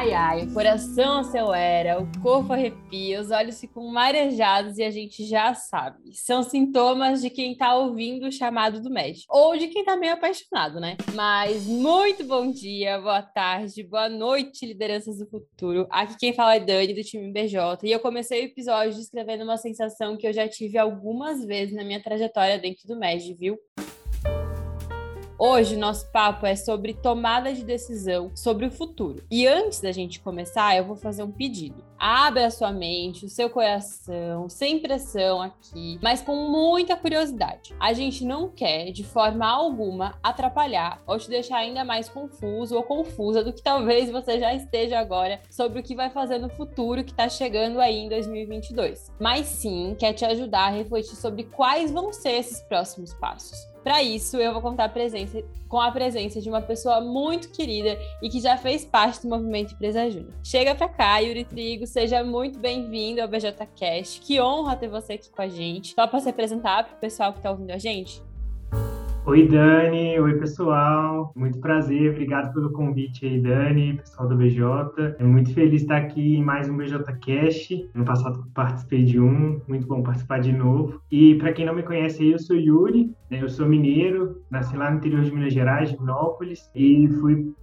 Ai, ai, o coração acelera, o corpo arrepia, os olhos ficam marejados e a gente já sabe. São sintomas de quem tá ouvindo o chamado do médico. Ou de quem tá meio apaixonado, né? Mas muito bom dia, boa tarde, boa noite, lideranças do futuro. Aqui quem fala é Dani, do time BJ. E eu comecei o episódio descrevendo uma sensação que eu já tive algumas vezes na minha trajetória dentro do MEG, viu? Hoje o nosso papo é sobre tomada de decisão sobre o futuro. E antes da gente começar, eu vou fazer um pedido. Abra a sua mente, o seu coração, sem pressão aqui, mas com muita curiosidade. A gente não quer, de forma alguma, atrapalhar ou te deixar ainda mais confuso ou confusa do que talvez você já esteja agora sobre o que vai fazer no futuro que está chegando aí em 2022. Mas sim, quer te ajudar a refletir sobre quais vão ser esses próximos passos. Para isso, eu vou contar com a presença de uma pessoa muito querida e que já fez parte do movimento Empresa Júnior. Chega para cá, Yuri Trigo, seja muito bem-vindo ao BJCast. Que honra ter você aqui com a gente. Só para se apresentar para o pessoal que está ouvindo a gente. Oi, Dani. Oi, pessoal. Muito prazer. Obrigado pelo convite aí, Dani, pessoal do BJ. É muito feliz estar aqui em mais um BJCast. Ano passado participei de um. Muito bom participar de novo. E para quem não me conhece, eu sou Yuri. Eu sou mineiro. Nasci lá no interior de Minas Gerais, de Minópolis. E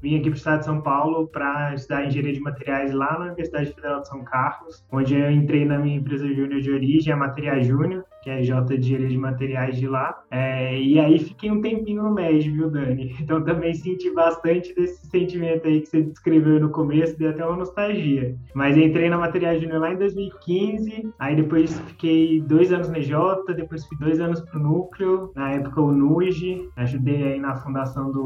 vim aqui para o estado de São Paulo para estudar engenharia de materiais lá na Universidade Federal de São Carlos, onde eu entrei na minha empresa júnior de origem, a Materia Júnior, que é a J de Engenharia de Materiais de lá. E aí fiquei um tempinho no MEG, viu, Dani? Então também senti bastante desse sentimento aí que você descreveu no começo, deu até uma nostalgia. Mas entrei na Materia Júnior lá em 2015, aí depois fiquei 2 anos na EJ, depois fui 2 anos pro núcleo, na época o Nuge, ajudei aí na fundação do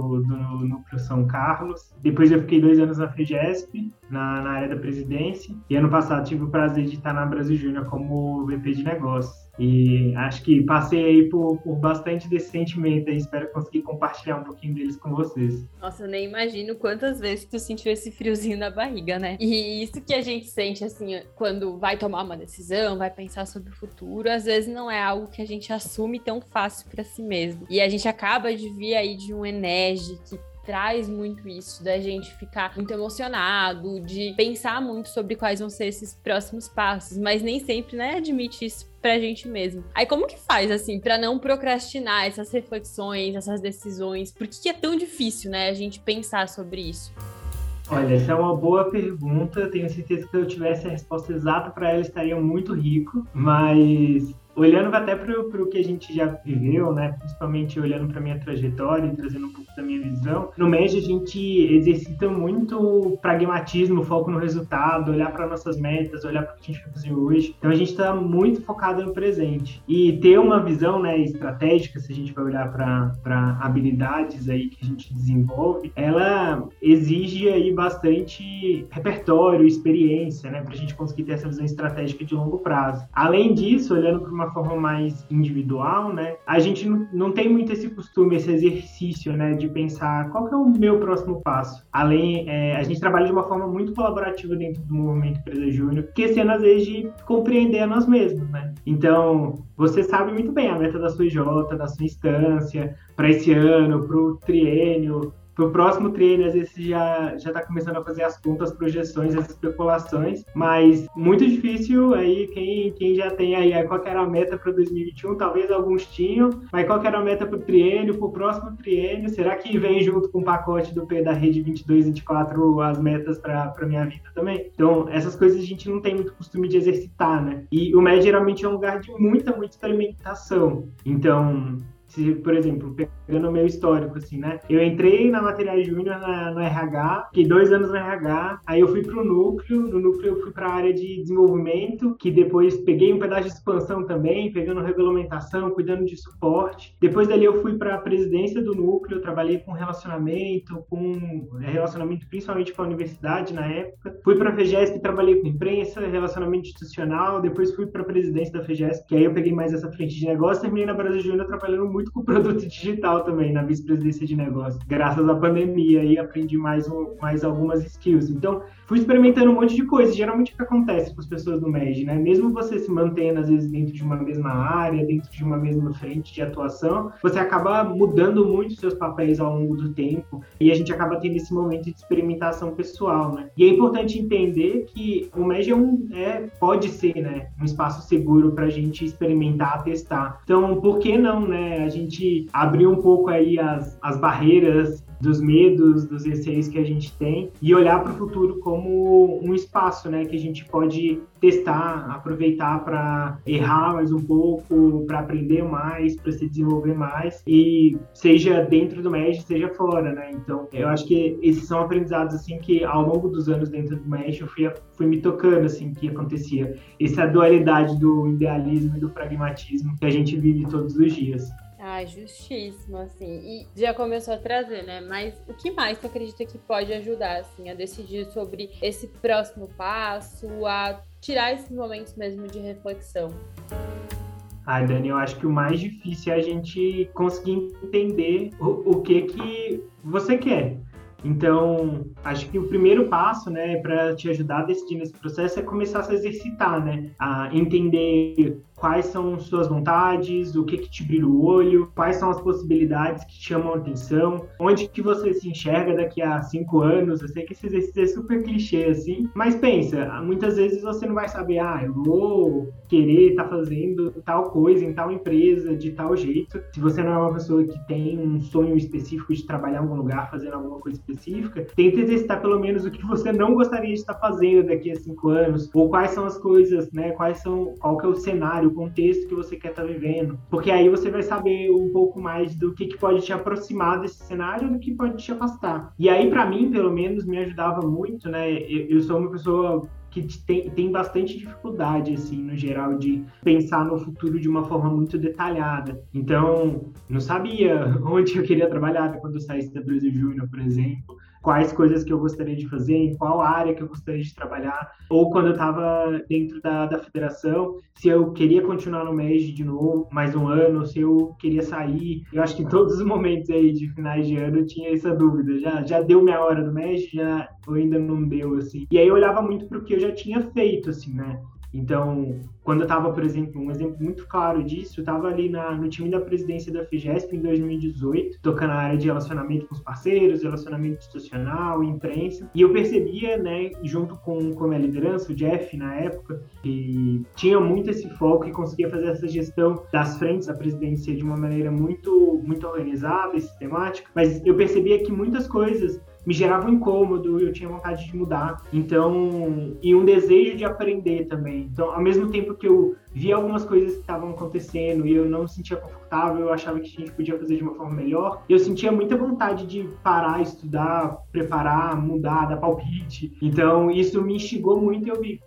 núcleo São Carlos. Depois eu fiquei 2 anos na FIGESP, na área da presidência, e ano passado tive o prazer de estar na Brasil Júnior como VP de negócios. E acho que passei aí por bastante desse sentimento e espero conseguir compartilhar um pouquinho deles com vocês. Nossa, eu nem imagino quantas vezes tu sentiu esse friozinho na barriga, né? E isso que a gente sente, assim, quando vai tomar uma decisão, vai pensar sobre o futuro, às vezes não é algo que a gente assume tão fácil pra si mesmo. E a gente acaba de vir aí de um ENEJ que traz muito isso, da gente ficar muito emocionado, de pensar muito sobre quais vão ser esses próximos passos, mas nem sempre, né, admite isso pra gente mesmo. Aí como que faz, assim, pra não procrastinar essas reflexões, essas decisões? Por que é tão difícil, né, a gente pensar sobre isso? Olha, essa é uma boa pergunta, tenho certeza que se eu tivesse a resposta exata pra ela, estaria muito rico, mas olhando até para o que a gente já viveu, né? Principalmente olhando para a minha trajetória e trazendo um pouco da minha visão, no MEG a gente exercita muito pragmatismo, foco no resultado, olhar para nossas metas, olhar para o que a gente vai fazer hoje. Então a gente está muito focado no presente. E ter uma visão, né, estratégica, se a gente vai olhar para habilidades aí que a gente desenvolve, ela exige aí bastante repertório, experiência, né? Para a gente conseguir ter essa visão estratégica de longo prazo. Além disso, olhando para uma forma mais individual, né? A gente não tem muito esse costume, esse exercício, né, de pensar qual que é o meu próximo passo. A gente trabalha de uma forma muito colaborativa dentro do movimento Empresa Júnior, esquecendo às vezes de compreender a nós mesmos, né? Então, você sabe muito bem a meta da sua IJ, da sua instância, para esse ano, para o triênio. No próximo treino, às vezes, você já está começando a fazer as contas, as projeções, as especulações, mas muito difícil aí quem já tem aí qual que era a meta para 2021, talvez alguns tinham, mas qual que era a meta para o triênio, para o próximo triênio, será que vem junto com o pacote do P da Rede 22 e 24 as metas para a minha vida também? Então, essas coisas a gente não tem muito costume de exercitar, né? E o MED geralmente é um lugar de muita experimentação, então, se, por exemplo, pegando o meu histórico, assim, né? Eu entrei na Materia Júnior no RH, fiquei 2 anos no RH, aí eu fui pro núcleo, no núcleo eu fui pra área de desenvolvimento, que depois peguei um pedaço de expansão também, pegando regulamentação, cuidando de suporte. Depois dali eu fui pra presidência do núcleo, eu trabalhei com relacionamento, principalmente com a universidade na época. Fui pra FIGESP, trabalhei com imprensa, relacionamento institucional, depois fui pra presidência da FIGESP, que aí eu peguei mais essa frente de negócio, terminei na Brasil Júnior trabalhando muito muito com o produto digital também na vice-presidência de negócios, graças à pandemia, e aprendi mais algumas skills. Então, fui experimentando um monte de coisa. Geralmente o que acontece com as pessoas do MEG, né? Mesmo você se mantendo, às vezes, dentro de uma mesma área, dentro de uma mesma frente de atuação, você acaba mudando muito os seus papéis ao longo do tempo e a gente acaba tendo esse momento de experimentação pessoal, né? E é importante entender que o MEG pode ser, né, um espaço seguro para a gente experimentar, testar. Então, por que não, né, a gente abrir um pouco aí as barreiras dos medos, dos receios que a gente tem e olhar para o futuro como um espaço, né, que a gente pode testar, aproveitar para errar mais um pouco, para aprender mais, para se desenvolver mais, e seja dentro do MEG, seja fora, né? Então, eu acho que esses são aprendizados, assim, que ao longo dos anos dentro do MEG eu fui me tocando, assim, que acontecia essa dualidade do idealismo e do pragmatismo que a gente vive todos os dias. Ah, justíssimo, assim, e já começou a trazer, né, mas o que mais você acredita que pode ajudar, assim, a decidir sobre esse próximo passo, a tirar esses momentos mesmo de reflexão? Ah, Dani, eu acho que o mais difícil é a gente conseguir entender o que você quer. Então, acho que o primeiro passo, né, para te ajudar a decidir nesse processo é começar a se exercitar, né, a entender quais são suas vontades, o que te brilha o olho, quais são as possibilidades que te chamam a atenção, onde que você se enxerga daqui a 5 anos. Eu sei que esse exercício é super clichê, assim, mas pensa, muitas vezes você não vai saber, eu vou querer estar fazendo tal coisa em tal empresa, de tal jeito. Se você não é uma pessoa que tem um sonho específico de trabalhar em algum lugar, fazendo alguma coisa específica, tenta exercitar pelo menos o que você não gostaria de estar fazendo daqui a 5 anos, ou quais são as coisas, né, qual que é o cenário, o contexto que você quer estar vivendo, porque aí você vai saber um pouco mais do que pode te aproximar desse cenário e do que pode te afastar. E aí, para mim, pelo menos, me ajudava muito, né? Eu sou uma pessoa que tem bastante dificuldade, assim, no geral, de pensar no futuro de uma forma muito detalhada. Então, não sabia onde eu queria trabalhar quando eu saísse da Brasil Júnior, por exemplo, quais coisas que eu gostaria de fazer, em qual área que eu gostaria de trabalhar, ou quando eu estava dentro da federação, se eu queria continuar no MEG de novo, mais um ano, se eu queria sair. Eu acho que em todos os momentos aí de finais de ano eu tinha essa dúvida, já deu minha hora no MEG, já, ou ainda não deu, assim. E aí eu olhava muito para o que eu já tinha feito, assim, né? Então, quando eu estava, por exemplo, um exemplo muito claro disso, eu estava ali no time da presidência da FIGESP em 2018, tocando na área de relacionamento com os parceiros, relacionamento institucional, imprensa, e eu percebia, né, junto com a minha liderança, o Jeff, na época, que tinha muito esse foco e conseguia fazer essa gestão das frentes da presidência de uma maneira muito, muito organizada e sistemática, mas eu percebia que muitas coisas me gerava um incômodo, eu tinha vontade de mudar, então, e um desejo de aprender também. Então, ao mesmo tempo que eu via algumas coisas que estavam acontecendo e eu não me sentia confortável, eu achava que a gente podia fazer de uma forma melhor, eu sentia muita vontade de parar, estudar, preparar, mudar, dar palpite. Então, isso me instigou muito e eu vi,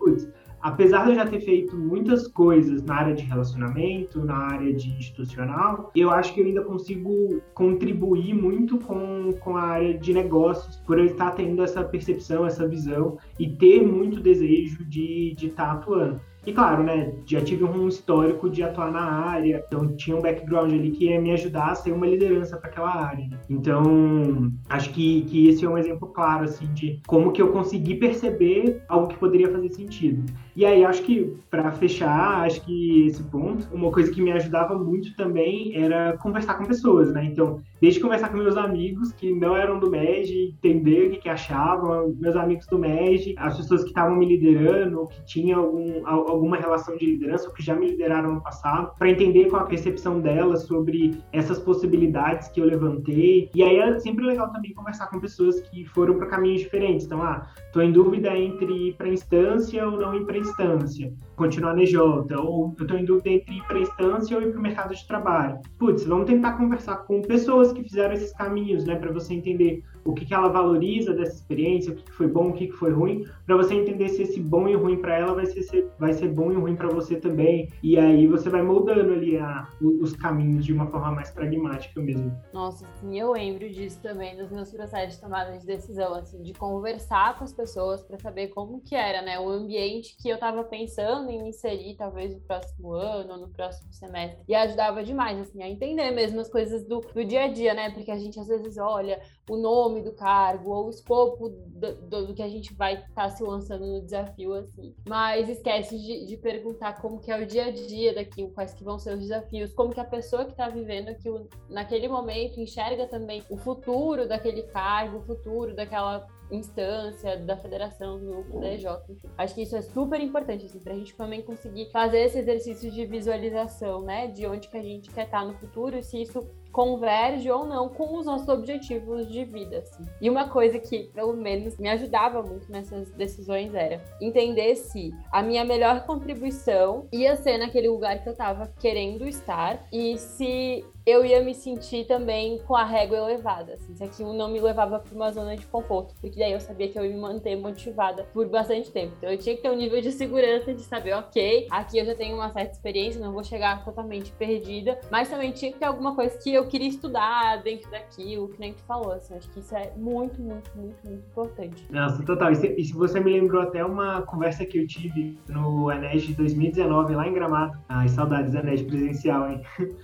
apesar de eu já ter feito muitas coisas na área de relacionamento, na área de institucional, eu acho que eu ainda consigo contribuir muito com a área de negócios, por eu estar tendo essa percepção, essa visão e ter muito desejo de estar atuando. E claro, né, já tive um histórico de atuar na área, então tinha um background ali que ia me ajudar a ser uma liderança para aquela área. Então, acho que esse é um exemplo claro, assim, de como que eu consegui perceber algo que poderia fazer sentido. E aí, acho que, para fechar, acho que esse ponto, uma coisa que me ajudava muito também era conversar com pessoas, né? Então, desde conversar com meus amigos que não eram do MEG, entender o que achavam, meus amigos do MEG, as pessoas que estavam me liderando, que tinham alguma relação de liderança, ou que já me lideraram no passado, para entender qual a percepção delas sobre essas possibilidades que eu levantei. E aí é sempre legal também conversar com pessoas que foram para caminhos diferentes. Então, estou em dúvida entre ir para instância ou não ir para instância, continuar na EJ, ou eu estou em dúvida entre ir para instância ou ir para o mercado de trabalho. Vamos tentar conversar com pessoas que fizeram esses caminhos, né, para você entender o que ela valoriza dessa experiência, o que foi bom, o que foi ruim, para você entender se esse bom e ruim para ela vai ser bom e ruim para você também. E aí você vai moldando ali os caminhos de uma forma mais pragmática mesmo. Nossa, sim, eu lembro disso também nos meus processos de tomada de decisão, assim, de conversar com as pessoas para saber como que era, né, o ambiente que eu estava pensando em me inserir talvez no próximo ano, ou no próximo semestre, e ajudava demais, assim, a entender mesmo as coisas do dia a dia, né, porque a gente às vezes olha o nome do cargo ou o escopo do que a gente vai estar se lançando no desafio, assim, mas esquece de perguntar como que é o dia a dia daquilo, quais que vão ser os desafios, como que a pessoa que está vivendo aquilo naquele momento enxerga também o futuro daquele cargo, o futuro daquela instância, da federação, do PDJ, enfim. Acho que isso é super importante, assim, pra gente também conseguir fazer esse exercício de visualização, né, de onde que a gente quer estar no futuro e se isso converge ou não com os nossos objetivos de vida, assim. E uma coisa que, pelo menos, me ajudava muito nessas decisões era entender se a minha melhor contribuição ia ser naquele lugar que eu tava querendo estar e se eu ia me sentir também com a régua elevada, assim, se aquilo não me levava para uma zona de conforto, porque daí eu sabia que eu ia me manter motivada por bastante tempo. Então eu tinha que ter um nível de segurança de saber, ok, aqui eu já tenho uma certa experiência, não vou chegar totalmente perdida, mas também tinha que ter alguma coisa que eu queria estudar dentro daquilo, que nem tu falou, assim, acho que isso é muito, muito, muito, muito importante. Nossa, total, e se você me lembrou até uma conversa que eu tive no ENEJ de 2019, lá em Gramado, ai, saudades da ENEJ presencial, hein,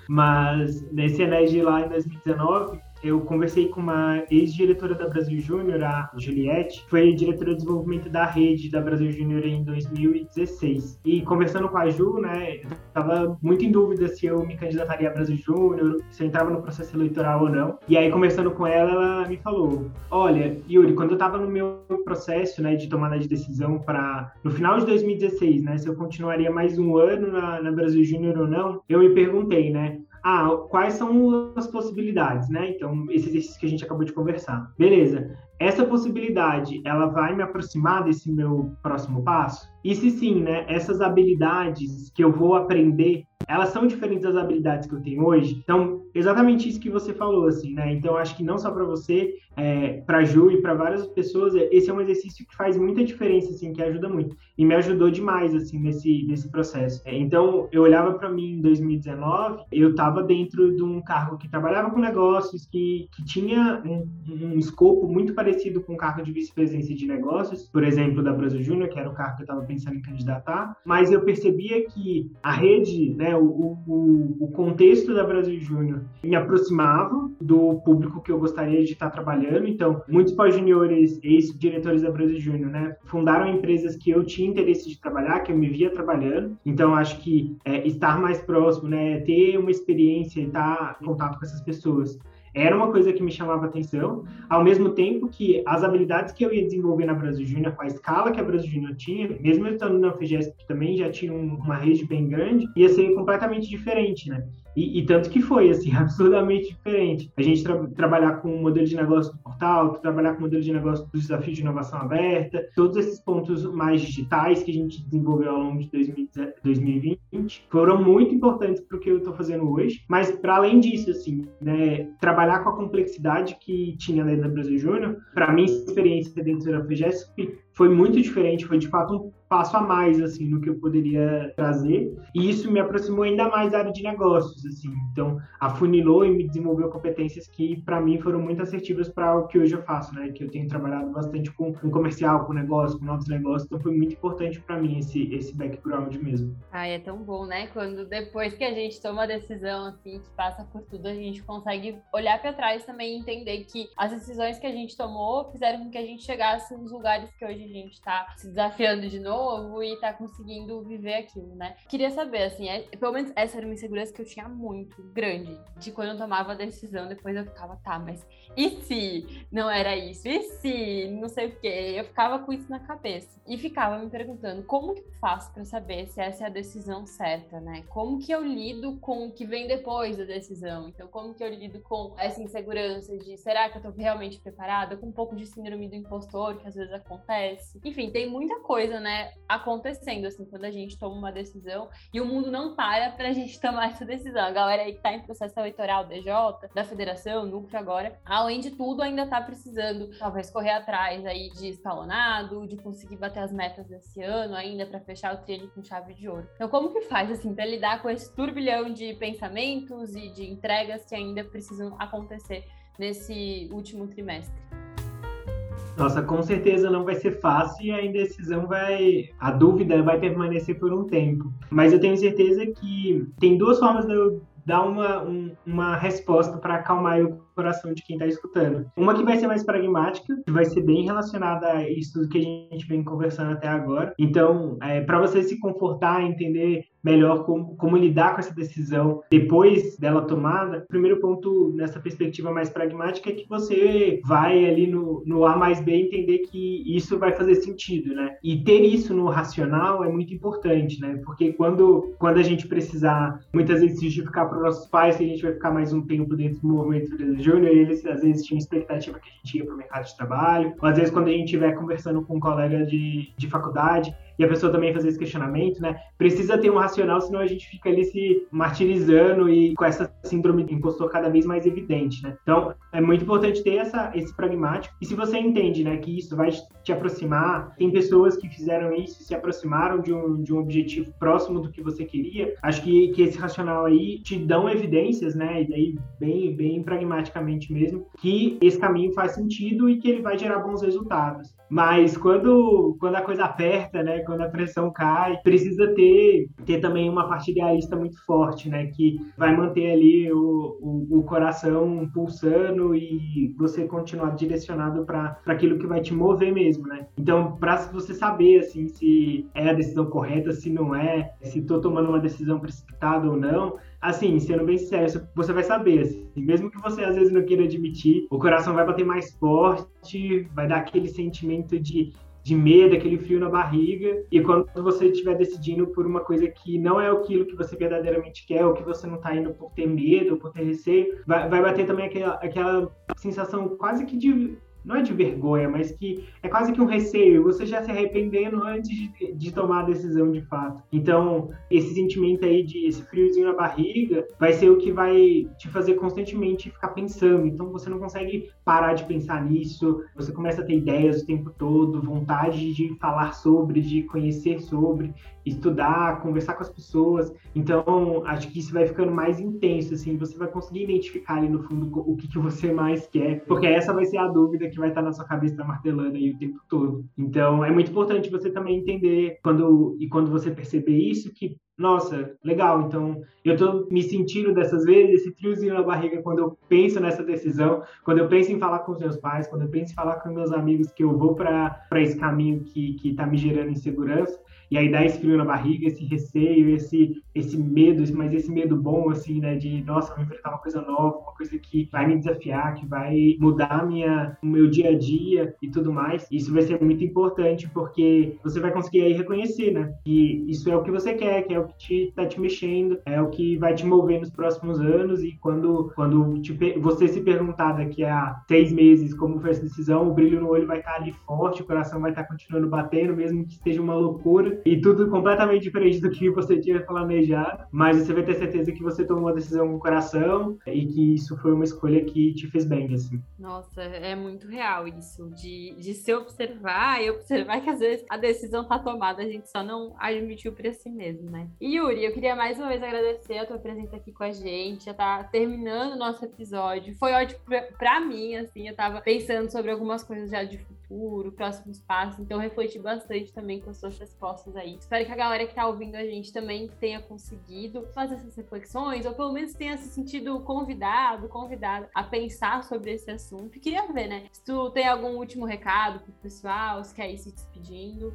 mas nesse ENEJ lá em 2019, eu conversei com uma ex-diretora da Brasil Júnior, a Juliette, que foi diretora de desenvolvimento da rede da Brasil Júnior em 2016. E conversando com a Ju, né, eu tava muito em dúvida se eu me candidataria a Brasil Júnior, se eu entrava no processo eleitoral ou não. E aí, conversando com ela, ela me falou, olha, Yuri, quando eu tava no meu processo, né, de tomada de decisão para no final de 2016, né, se eu continuaria mais um ano na Brasil Júnior ou não, eu me perguntei, né, quais são as possibilidades, né? Então, esse exercício que a gente acabou de conversar. Beleza. Essa possibilidade, ela vai me aproximar desse meu próximo passo? E se sim, né? Essas habilidades que eu vou aprender, elas são diferentes das habilidades que eu tenho hoje? Então, exatamente isso que você falou, assim, né? Então, acho que não só para você, para a Ju e para várias pessoas, esse é um exercício que faz muita diferença, assim, que ajuda muito. E me ajudou demais, assim, nesse processo. Então, eu olhava para mim em 2019, eu estava dentro de um cargo que trabalhava com negócios, que tinha um escopo muito parecido com o cargo de vice-presidência de negócios, por exemplo, da Brasil Júnior, que era o cargo que eu estava pensando em candidatar, mas eu percebia que a rede, né, o contexto da Brasil Júnior me aproximava do público que eu gostaria de estar trabalhando. Então, muitos pós-juniores, ex-diretores da Brasil Júnior, né, fundaram empresas que eu tinha interesse de trabalhar, que eu me via trabalhando. Então, acho que estar mais próximo, né, ter uma experiência e estar em contato com essas pessoas era uma coisa que me chamava atenção, ao mesmo tempo que as habilidades que eu ia desenvolver na Brasil Júnior, com a escala que a Brasil Júnior tinha, mesmo eu estando na FIGESP, que também já tinha uma rede bem grande, ia ser completamente diferente, né? E tanto que foi, assim, absurdamente diferente. A gente trabalhar com o modelo de negócio do portal, trabalhar com o modelo de negócio dos desafios de inovação aberta, todos esses pontos mais digitais que a gente desenvolveu ao longo de 2020 foram muito importantes para o que eu estou fazendo hoje. Mas, para além disso, assim, né, trabalhar com a complexidade que tinha dentro da Brasil Júnior, para mim, a experiência dentro da FIGESP foi muito diferente, foi de fato um passo a mais, assim, no que eu poderia trazer, e isso me aproximou ainda mais da área de negócios, assim, então afunilou e me desenvolveu competências que para mim foram muito assertivas para o que hoje eu faço, né, que eu tenho trabalhado bastante com comercial, com negócio, com novos negócios, então foi muito importante para mim esse background mesmo. Ai, é tão bom, né, quando depois que a gente toma a decisão, assim, que passa por tudo, a gente consegue olhar para trás também e entender que as decisões que a gente tomou fizeram com que a gente chegasse nos lugares que hoje a gente está se desafiando de novo e está conseguindo viver aquilo, né? Queria saber, assim, pelo menos essa era uma insegurança que eu tinha muito grande, de quando eu tomava a decisão, depois eu ficava, tá, mas e se não era isso? E se não sei o quê? Eu ficava com isso na cabeça e ficava me perguntando, como que eu faço para saber se essa é a decisão certa, né? Como que eu lido com o que vem depois da decisão? Então, como que eu lido com essa insegurança de, será que eu tô realmente preparada? Com um pouco de síndrome do impostor, que às vezes acontece. Enfim, tem muita coisa, né, acontecendo, assim, quando a gente toma uma decisão e o mundo não para pra gente tomar essa decisão. A galera aí que tá em processo eleitoral, DJ, da federação, núcleo agora, além de tudo, ainda tá precisando, talvez, correr atrás aí de escalonado, de conseguir bater as metas desse ano ainda pra fechar o triênio com chave de ouro. Então, como que faz, assim, pra lidar com esse turbilhão de pensamentos e de entregas que ainda precisam acontecer nesse último trimestre? Nossa, com certeza não vai ser fácil e a indecisão a dúvida vai permanecer por um tempo. Mas eu tenho certeza que tem duas formas de eu dar uma resposta para acalmar o coração de quem está escutando. Uma que vai ser mais pragmática, que vai ser bem relacionada a isso que a gente vem conversando até agora. Então, para você se confortar, entender melhor como lidar com essa decisão depois dela tomada, o primeiro ponto nessa perspectiva mais pragmática é que você vai ali no A mais B entender que isso vai fazer sentido, né? E ter isso no racional é muito importante, né? Porque quando a gente precisar, muitas vezes, justificar para os nossos pais que a gente vai ficar mais um tempo dentro do movimento Brasil Júnior, e eles, às vezes, tinham expectativa que a gente ia para o mercado de trabalho, ou, às vezes, quando a gente estiver conversando com um colega de faculdade, e a pessoa também fazer esse questionamento, né? Precisa ter um racional, senão a gente fica ali se martirizando e com essa síndrome de impostor cada vez mais evidente, né? Então, é muito importante ter esse pragmático. E se você entende, né, que isso vai te aproximar, tem pessoas que fizeram isso e se aproximaram de um objetivo próximo do que você queria, acho que esse racional aí te dão evidências, né? E daí, bem, bem pragmaticamente mesmo, que esse caminho faz sentido e que ele vai gerar bons resultados. Mas quando a coisa aperta, né? Quando a pressão cai, precisa ter também uma parte idealista muito forte, né? Que vai manter ali o coração pulsando e você continuar direcionado para aquilo que vai te mover mesmo, né? Então, para você saber, assim, se é a decisão correta, se não é, se estou tomando uma decisão precipitada ou não, assim, sendo bem sincero, você vai saber, assim, mesmo que você às vezes não queira admitir, o coração vai bater mais forte, vai dar aquele sentimento de medo, aquele frio na barriga, e quando você estiver decidindo por uma coisa que não é aquilo que você verdadeiramente quer, ou que você não está indo por ter medo, ou por ter receio, vai bater também aquela sensação quase que não é de vergonha, mas que é quase que um receio, você já se arrependendo antes de tomar a decisão de fato. Então, esse sentimento aí, esse friozinho na barriga, vai ser o que vai te fazer constantemente ficar pensando. Então, você não consegue parar de pensar nisso, você começa a ter ideias o tempo todo, vontade de falar sobre, de conhecer sobre, estudar, conversar com as pessoas. Então, acho que isso vai ficando mais intenso, assim, você vai conseguir identificar ali no fundo o que você mais quer, porque essa vai ser a dúvida que vai estar na sua cabeça martelando aí o tempo todo. Então, é muito importante você também entender quando você perceber isso, que, nossa, legal, então eu tô me sentindo dessas vezes, esse friozinho na barriga quando eu penso nessa decisão, quando eu penso em falar com os meus pais, quando eu penso em falar com meus amigos que eu vou para esse caminho que tá me gerando insegurança. E aí dá esse frio na barriga, esse receio, esse medo, mas esse medo bom, assim, né? De, nossa, vou enfrentar uma coisa nova, uma coisa que vai me desafiar, que vai mudar o meu dia a dia e tudo mais. Isso vai ser muito importante, porque você vai conseguir aí reconhecer, né? Que isso é o que você quer, que é o que tá te mexendo, é o que vai te mover nos próximos anos. E quando você se perguntar daqui a 6 meses como foi essa decisão, o brilho no olho vai estar ali forte, o coração vai estar continuando batendo, mesmo que esteja uma loucura. E tudo completamente diferente do que você tinha planejado, mas você vai ter certeza que você tomou uma decisão com o coração e que isso foi uma escolha que te fez bem, assim. Nossa, é muito real isso, de se observar e observar que às vezes a decisão tá tomada, a gente só não admitiu pra si mesmo, né? E Yuri, eu queria mais uma vez agradecer a tua presença aqui com a gente, já tá terminando o nosso episódio, foi ótimo pra mim, assim, eu tava pensando sobre algumas coisas já de futuro, próximos passos, então refleti bastante também com as suas respostas aí. Espero que a galera que tá ouvindo a gente também tenha conseguido fazer essas reflexões, ou pelo menos tenha se sentido convidada a pensar sobre esse assunto. Queria ver, né? Se tu tem algum último recado pro pessoal, se quer ir se despedindo.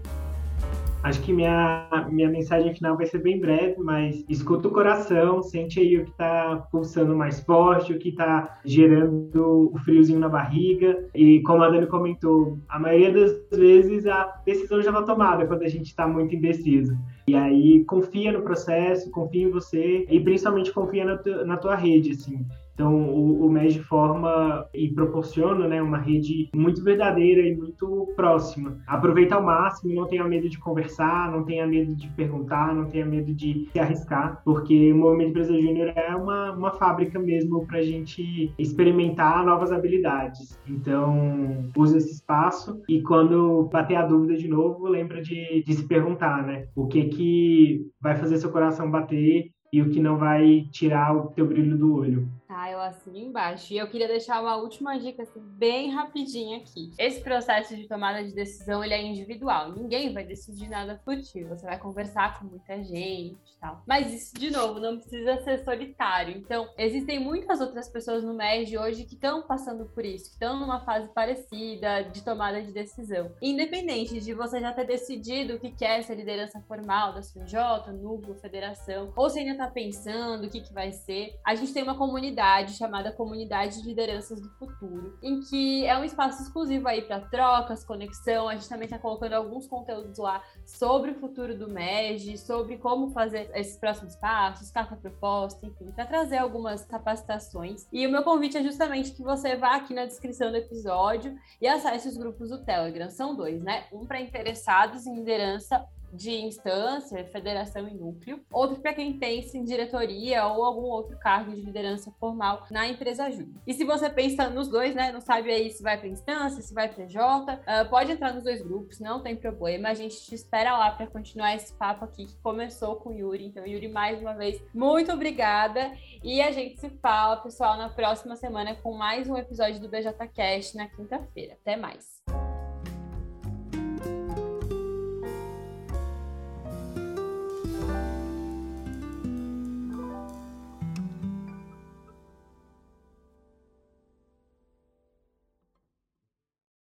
Acho que minha mensagem final vai ser bem breve, mas escuta o coração, sente aí o que tá pulsando mais forte, o que tá gerando o friozinho na barriga. E como a Dani comentou, a maioria das vezes a decisão já tá tomada quando a gente tá muito indeciso. E aí confia no processo, confia em você e principalmente confia na tua rede, assim. Então, o MES forma e proporciona, né, uma rede muito verdadeira e muito próxima. Aproveita ao máximo, não tenha medo de conversar, não tenha medo de perguntar, não tenha medo de se arriscar, porque o Movimento Brasil Júnior é uma fábrica mesmo para a gente experimentar novas habilidades. Então, usa esse espaço e quando bater a dúvida de novo, lembra de se perguntar, né, o que vai fazer seu coração bater e o que não vai tirar o teu brilho do olho. Ah, eu assino embaixo. E eu queria deixar uma última dica, assim, bem rapidinha aqui. Esse processo de tomada de decisão, ele é individual. Ninguém vai decidir nada por ti. Você vai conversar com muita gente e tal. Mas isso, de novo, não precisa ser solitário. Então, existem muitas outras pessoas no MES de hoje que estão passando por isso, que estão numa fase parecida de tomada de decisão. Independente de você já ter decidido o que quer ser liderança formal da SUJ, núcleo, federação, ou se ainda está pensando o que vai ser, a gente tem uma comunidade chamada Comunidade de Lideranças do Futuro, em que é um espaço exclusivo aí para trocas, conexão. A gente também está colocando alguns conteúdos lá sobre o futuro do MEG, sobre como fazer esses próximos passos, carta proposta, enfim, para trazer algumas capacitações. E o meu convite é justamente que você vá aqui na descrição do episódio e acesse os grupos do Telegram. São dois, né? Um para interessados em liderança de instância, federação e núcleo, outro para quem pensa em diretoria ou algum outro cargo de liderança formal na empresa Júnior. E se você pensa nos dois, né, não sabe aí se vai para instância, se vai para Jota, pode entrar nos dois grupos, não tem problema, a gente te espera lá para continuar esse papo aqui que começou com o Yuri. Então, Yuri, mais uma vez, muito obrigada, e a gente se fala, pessoal, na próxima semana com mais um episódio do BJCast na quinta-feira. Até mais!